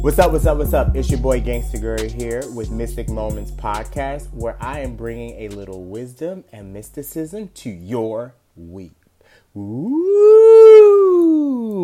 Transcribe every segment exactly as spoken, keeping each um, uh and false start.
What's up, what's up, what's up? It's your boy GangstaGURRY here with Mystic Moments Podcast, where I am bringing a little wisdom and mysticism to your week. Ooh!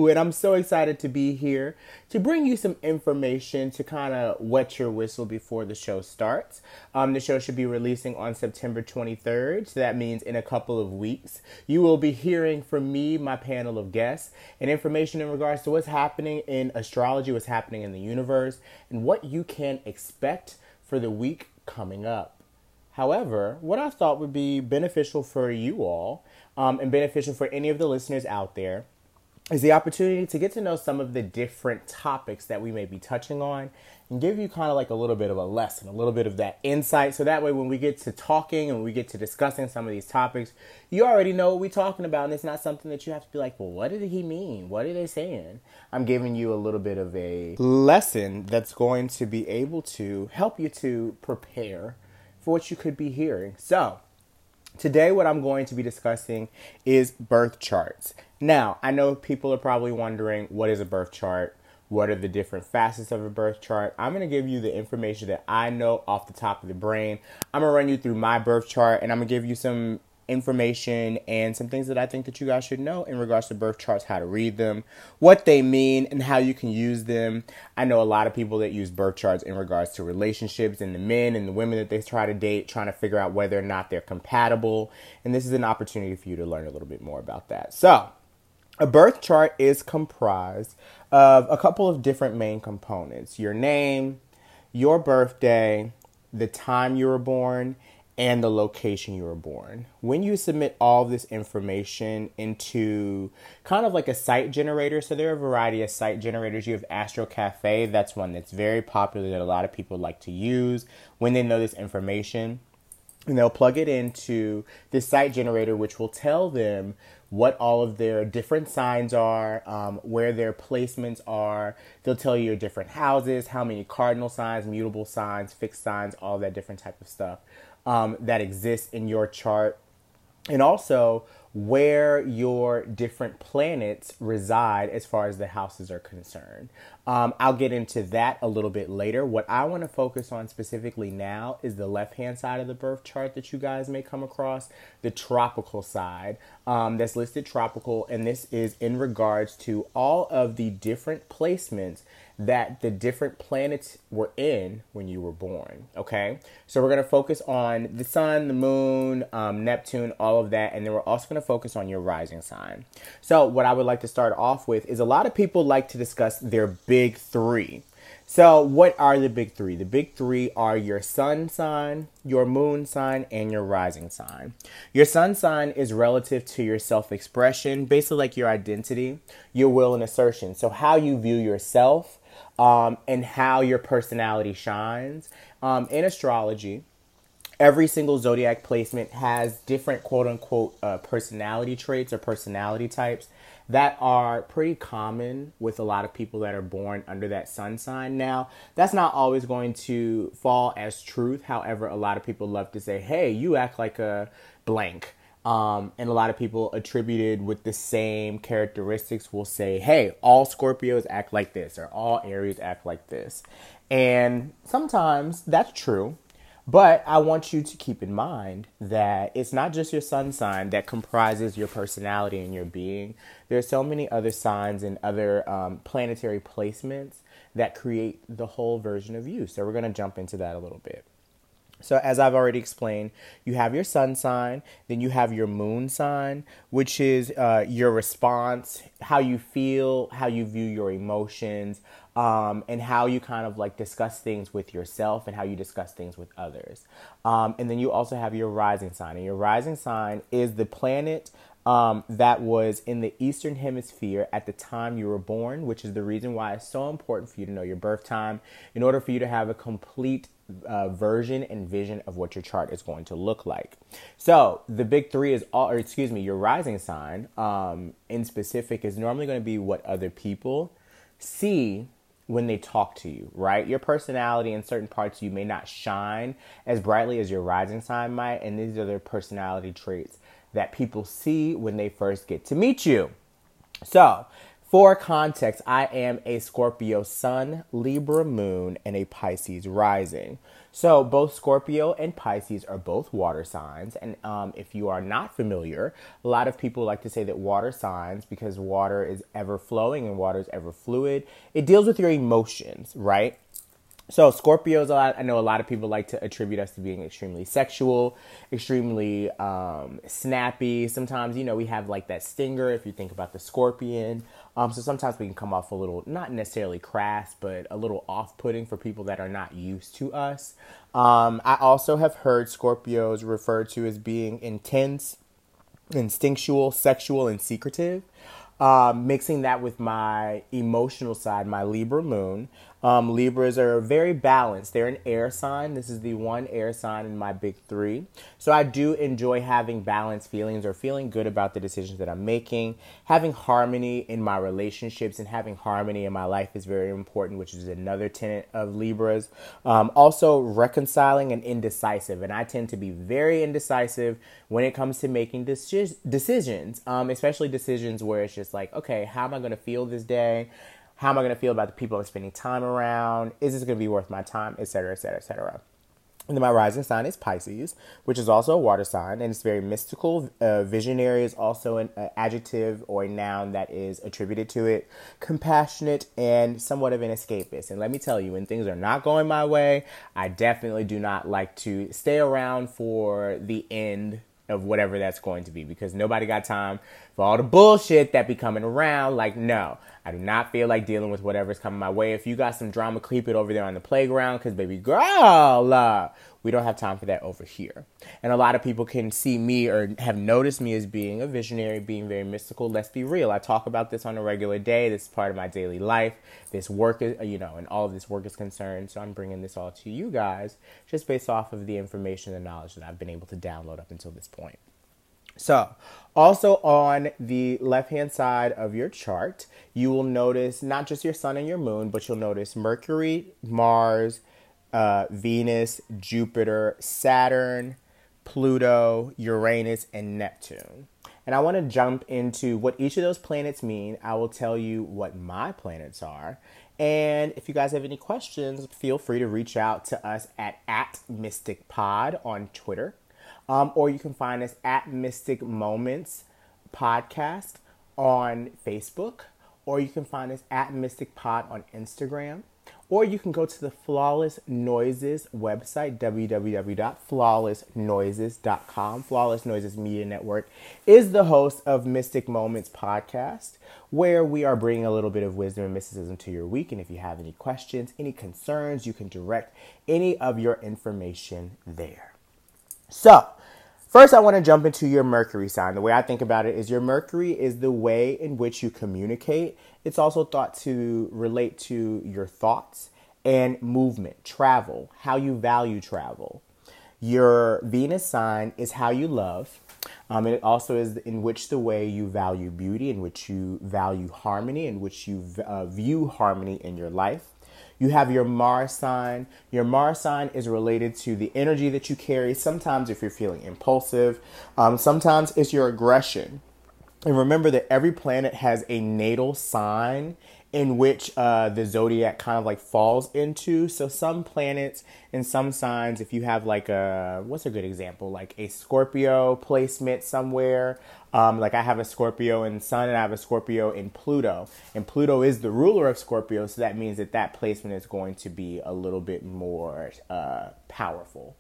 And I'm so excited to be here to bring you some information to kind of wet your whistle before the show starts. Um, the show should be releasing on September twenty-third, so that means in a couple of weeks. You will be hearing from me, my panel of guests, and information in regards to what's happening in astrology, what's happening in the universe, and what you can expect for the week coming up. However, what I thought would be beneficial for you all um, and beneficial for any of the listeners out there is the opportunity to get to know some of the different topics that we may be touching on and give you kind of like a little bit of a lesson, a little bit of that insight. So that way, when we get to talking and when we get to discussing some of these topics, you already know what we're talking about. And it's not something that you have to be like, well, what did he mean? What are they saying? I'm giving you a little bit of a lesson that's going to be able to help you to prepare for what you could be hearing. So, today what I'm going to be discussing is birth charts. Now, I know people are probably wondering, what is a birth chart? What are the different facets of a birth chart? I'm going to give you the information that I know off the top of the brain. I'm going to run you through my birth chart, and I'm going to give you some information and some things that I think that you guys should know in regards to birth charts, how to read them, what they mean, and how you can use them. I know a lot of people that use birth charts in regards to relationships and the men and the women that they try to date, trying to figure out whether or not they're compatible. And this is an opportunity for you to learn a little bit more about that. So, a birth chart is comprised of a couple of different main components: your name, your birthday, the time you were born, and the location you were born. When you submit all this information into kind of like a site generator, so there are a variety of site generators. You have Astro Cafe, that's one that's very popular that a lot of people like to use when they know this information. And they'll plug it into this site generator, which will tell them what all of their different signs are, um, where their placements are. They'll tell you your different houses, how many cardinal signs, mutable signs, fixed signs, all that different type of stuff Um, that exists in your chart, and also where your different planets reside as far as the houses are concerned. Um, I'll get into that a little bit later. What I want to focus on specifically now is the left-hand side of the birth chart that you guys may come across, the tropical side um, that's listed tropical, and this is in regards to all of the different placements that the different planets were in when you were born, okay? So we're going to focus on the sun, the moon, um, Neptune, all of that, and then we're also going to focus on your rising sign. So what I would like to start off with is a lot of people like to discuss their big three. So what are the big three? The big three are your sun sign, your moon sign, and your rising sign. Your sun sign is relative to your self-expression, basically like your identity, your will, and assertion. So how you view yourself, Um, and how your personality shines. Um, in astrology, every single zodiac placement has different quote-unquote uh, personality traits or personality types that are pretty common with a lot of people that are born under that sun sign. Now, that's not always going to fall as truth. However, a lot of people love to say, hey, you act like a blank. Um, and a lot of people attributed with the same characteristics will say, hey, all Scorpios act like this, or all Aries act like this. And sometimes that's true, but I want you to keep in mind that it's not just your sun sign that comprises your personality and your being. There are so many other signs and other um, planetary placements that create the whole version of you. So we're going to jump into that a little bit. So as I've already explained, you have your sun sign, then you have your moon sign, which is uh, your response, how you feel, how you view your emotions, um, and how you kind of like discuss things with yourself and how you discuss things with others. Um, and then you also have your rising sign, and your rising sign is the planet um, that was in the Eastern Hemisphere at the time you were born, which is the reason why it's so important for you to know your birth time in order for you to have a complete Uh, version and vision of what your chart is going to look like. So the big three is all, or excuse me, your rising sign um, in specific is normally going to be what other people see when they talk to you, right? Your personality in certain parts you may not shine as brightly as your rising sign might, and these are the personality traits that people see when they first get to meet you. So for context, I am a Scorpio sun, Libra moon, and a Pisces rising. So both Scorpio and Pisces are both water signs. And um, if you are not familiar, a lot of people like to say that water signs, because water is ever flowing and water is ever fluid, it deals with your emotions, right? So Scorpios, a lot, I know a lot of people like to attribute us to being extremely sexual, extremely um, snappy. Sometimes, you know, we have like that stinger if you think about the scorpion. Um, so sometimes we can come off a little, not necessarily crass, but a little off-putting for people that are not used to us. Um, I also have heard Scorpios referred to as being intense, instinctual, sexual, and secretive. Um, mixing that with my emotional side, my Libra moon. Um, Libras are very balanced. They're an air sign. This is the one air sign in my big three. So I do enjoy having balanced feelings or feeling good about the decisions that I'm making. Having harmony in my relationships and having harmony in my life is very important, which is another tenet of Libras. Um, also reconciling and indecisive. And I tend to be very indecisive when it comes to making deci- decisions, um, especially decisions where it's just like, okay, how am I going to feel this day? How am I going to feel about the people I'm spending time around? Is this going to be worth my time? Et cetera, et cetera, et cetera. And then my rising sign is Pisces, which is also a water sign, and it's very mystical. Uh, visionary is also an uh, adjective or a noun that is attributed to it. Compassionate and somewhat of an escapist. And let me tell you, when things are not going my way, I definitely do not like to stay around for the end of whatever that's going to be, because nobody got time for all the bullshit that be coming around. Like, no, I do not feel like dealing with whatever's coming my way. If you got some drama, keep it over there on the playground, because baby girl, uh, we don't have time for that over here. And a lot of people can see me or have noticed me as being a visionary, being very mystical. Let's be real. I talk about this on a regular day. This is part of my daily life. This work is, you know, and all of this work is concerned. So I'm bringing this all to you guys just based off of the information and knowledge that I've been able to download up until this point. So also on the left-hand side of your chart, you will notice not just your sun and your moon, but you'll notice Mercury, Mars, uh, Venus, Jupiter, Saturn, Pluto, Uranus, and Neptune. And I want to jump into what each of those planets mean. I will tell you what my planets are. And if you guys have any questions, feel free to reach out to us at, at Mystic Pod on Twitter. Um, or you can find us at Mystic Moments Podcast on Facebook, or you can find us at Mystic Pod on Instagram, or you can go to the Flawless Noises website, w w w dot flawless noises dot com. Flawless Noises Media Network is the host of Mystic Moments Podcast, where we are bringing a little bit of wisdom and mysticism to your week. And if you have any questions, any concerns, you can direct any of your information there. So, first, I want to jump into your Mercury sign. The way I think about it is your Mercury is the way in which you communicate. It's also thought to relate to your thoughts and movement, travel, how you value travel. Your Venus sign is how you love. Um, and it also is in which the way you value beauty, in which you value harmony, in which you uh, view harmony in your life. You have your Mars sign. Your Mars sign is related to the energy that you carry. Sometimes if you're feeling impulsive, um, sometimes it's your aggression. And remember that every planet has a natal sign in which uh, the zodiac kind of like falls into. So some planets and some signs, if you have like a, what's a good example? Like a Scorpio placement somewhere. Um, like I have a Scorpio in Sun and I have a Scorpio in Pluto. And Pluto is the ruler of Scorpio. So that means that that placement is going to be a little bit more uh, powerful.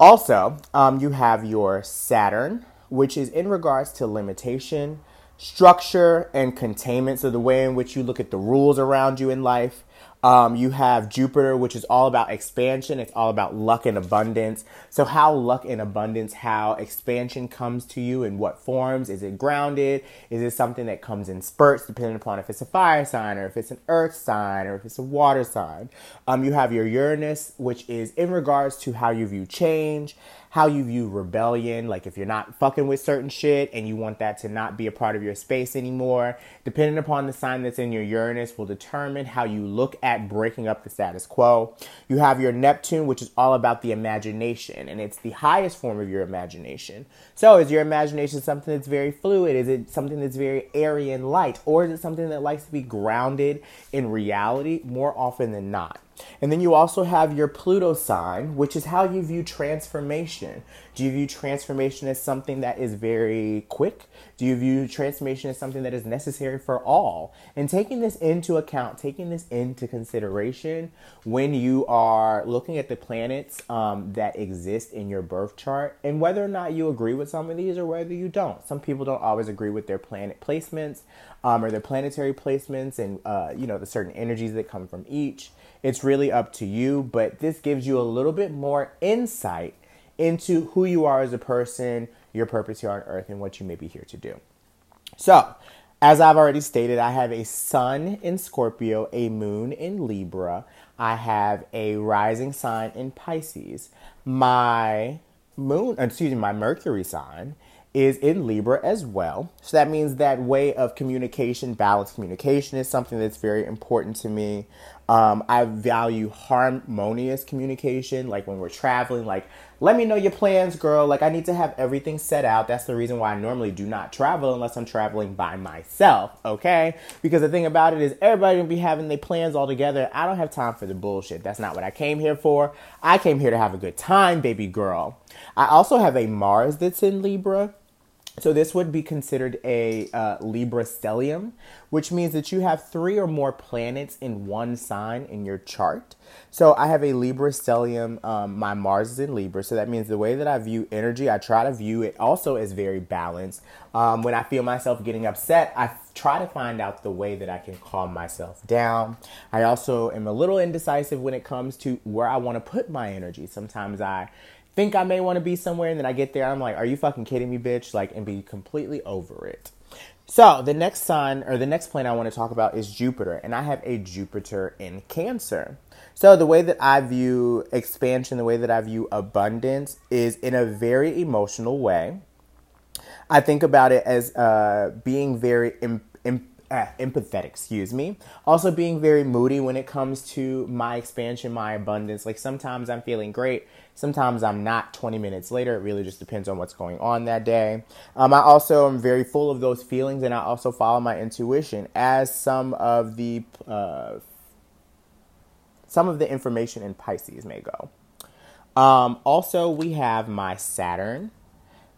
Also, um, you have your Saturn, which is in regards to limitation, structure, and containment. So the way in which you look at the rules around you in life. Um, you have Jupiter, which is all about expansion. It's all about luck and abundance. So how luck and abundance, how expansion comes to you, in what forms? Is it grounded? Is it something that comes in spurts, depending upon if it's a fire sign or if it's an earth sign or if it's a water sign? Um, you have your Uranus, which is in regards to how you view change, how you view rebellion, like if you're not fucking with certain shit and you want that to not be a part of your space anymore, depending upon the sign that's in your Uranus will determine how you look at breaking up the status quo. You have your Neptune, which is all about the imagination, and it's the highest form of your imagination. So is your imagination something that's very fluid? Is it something that's very airy and light? Or is it something that likes to be grounded in reality more often than not? And then you also have your Pluto sign, which is how you view transformation. Do you view transformation as something that is very quick? Do you view transformation as something that is necessary for all? And taking this into account, taking this into consideration when you are looking at the planets um, that exist in your birth chart, and whether or not you agree with some of these or whether you don't. Some people don't always agree with their planet placements um, or their planetary placements and uh, you know, the certain energies that come from each. It's really up to you, but this gives you a little bit more insight into who you are as a person, your purpose here on Earth, and what you may be here to do. So, as I've already stated, I have a sun in Scorpio, a moon in Libra. I have a rising sign in Pisces. My moon, excuse me, my Mercury sign is in Libra as well. So that means that way of communication, balanced communication, is something that's very important to me. Um, I value harmonious communication, like when we're traveling, like, let me know your plans, girl. Like, I need to have everything set out. That's the reason why I normally do not travel unless I'm traveling by myself, okay? Because the thing about it is everybody gonna be having their plans all together. I don't have time for the bullshit. That's not what I came here for. I came here to have a good time, baby girl. I also have a Mars that's in Libra. So this would be considered a uh, Libra stellium, which means that you have three or more planets in one sign in your chart. So I have a Libra stellium, um, my Mars is in Libra. So that means the way that I view energy, I try to view it also as very balanced. Um, when I feel myself getting upset, I try to find out the way that I can calm myself down. I also am a little indecisive when it comes to where I want to put my energy. Sometimes I think I may want to be somewhere, and then I get there, I'm like, are you fucking kidding me, bitch? Like, and be completely over it. So the next sign, or the next planet I want to talk about, is Jupiter, and I have a Jupiter in Cancer. So the way that I view expansion, the way that I view abundance, is in a very emotional way. I think about it as uh, being very imp- imp- Uh, empathetic, excuse me. Also being very moody when it comes to my expansion, my abundance. Like sometimes I'm feeling great. Sometimes I'm not twenty minutes later. It really just depends on what's going on that day. Um, I also am very full of those feelings, and I also follow my intuition, as some of the, uh, some of the information in Pisces may go. Um, also, we have my Saturn.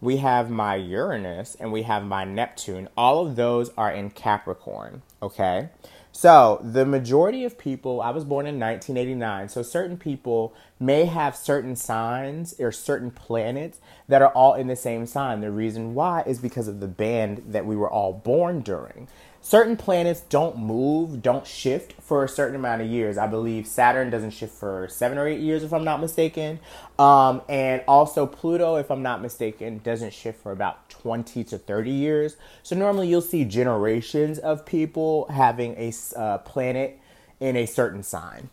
We have my Uranus, and we have my Neptune. All of those are in Capricorn, okay? So the majority of people, I was born in nineteen eighty-nine, so certain people may have certain signs or certain planets that are all in the same sign. The reason why is because of the band that we were all born during. Certain planets don't move, don't shift for a certain amount of years. I believe Saturn doesn't shift for seven or eight years, if I'm not mistaken. Um, and also Pluto, if I'm not mistaken, doesn't shift for about twenty to thirty years. So normally you'll see generations of people having a uh, planet in a certain sign.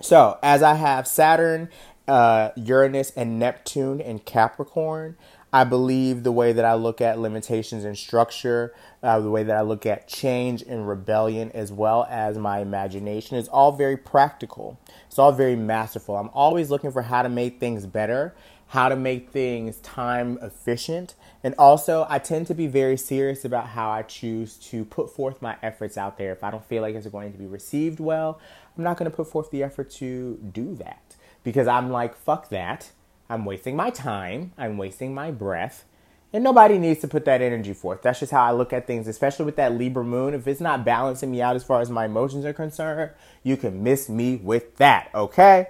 So as I have Saturn, uh, Uranus, and Neptune in Capricorn, I believe the way that I look at limitations and structure, uh, the way that I look at change and rebellion, as well as my imagination, is all very practical. It's all very masterful. I'm always looking for how to make things better, how to make things time efficient. And also, I tend to be very serious about how I choose to put forth my efforts out there. If I don't feel like it's going to be received well, I'm not going to put forth the effort to do that, because I'm like, fuck that. I'm wasting my time, I'm wasting my breath, and nobody needs to put that energy forth. That's just how I look at things, especially with that Libra moon. If it's not balancing me out as far as my emotions are concerned, you can miss me with that, okay?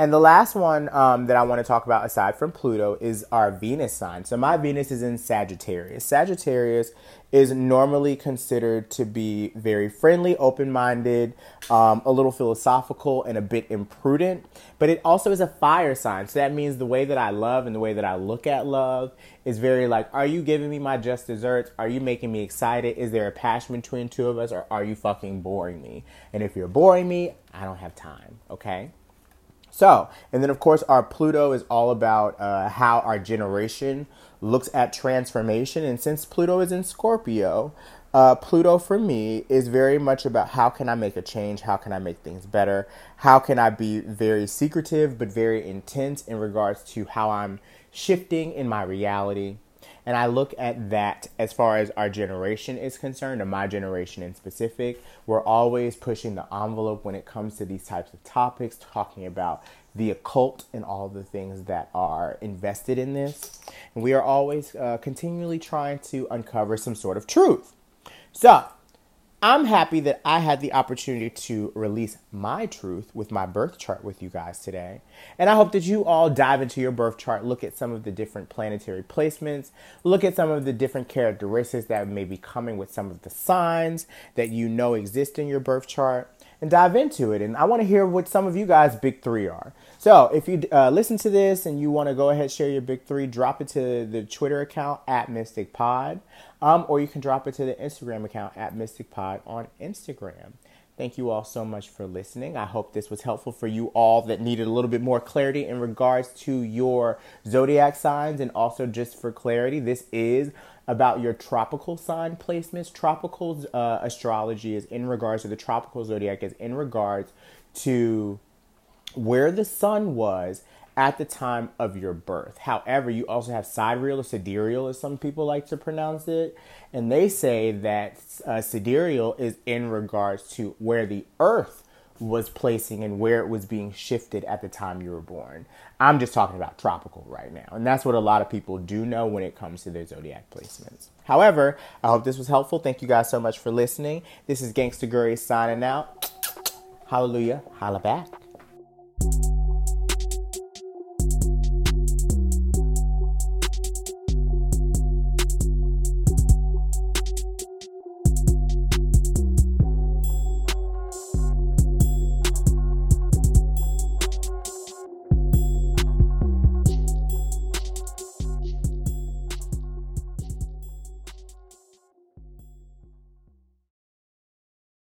And the last one um, that I want to talk about, aside from Pluto, is our Venus sign. So my Venus is in Sagittarius. Sagittarius is normally considered to be very friendly, open-minded, um, a little philosophical, and a bit imprudent. But it also is a fire sign. So that means the way that I love and the way that I look at love is very like, are you giving me my just desserts? Are you making me excited? Is there a passion between two of us? Or are you fucking boring me? And if you're boring me, I don't have time, okay? So, and then of course our Pluto is all about uh, how our generation looks at transformation. And since Pluto is in Scorpio, uh, Pluto for me is very much about how can I make a change? How can I make things better? How can I be very secretive but very intense in regards to how I'm shifting in my reality? And I look at that as far as our generation is concerned, or my generation in specific. We're always pushing the envelope when it comes to these types of topics, talking about the occult and all the things that are invested in this. And we are always uh, continually trying to uncover some sort of truth. So I'm happy that I had the opportunity to release my truth with my birth chart with you guys today. And I hope that you all dive into your birth chart, look at some of the different planetary placements, look at some of the different characteristics that may be coming with some of the signs that you know exist in your birth chart, and dive into it. And I want to hear what some of you guys' big three are. So if you uh, listen to this and you want to go ahead, share your big three, drop it to the Twitter account at MysticPod, um, or you can drop it to the Instagram account at MysticPod on Instagram. Thank you all so much for listening. I hope this was helpful for you all that needed a little bit more clarity in regards to your zodiac signs. And also just for clarity, this is about your tropical sign placements. Tropical uh, astrology is in regards to the tropical zodiac, is in regards to where the sun was at the time of your birth. However, you also have sidereal or sidereal, as some people like to pronounce it. And they say that uh, sidereal is in regards to where the earth was placing and where it was being shifted at the time you were born. I'm just talking about tropical right now. And that's what a lot of people do know when it comes to their zodiac placements. However, I hope this was helpful. Thank you guys so much for listening. This is GangstaGURRY signing out. Hallelujah. Holla back.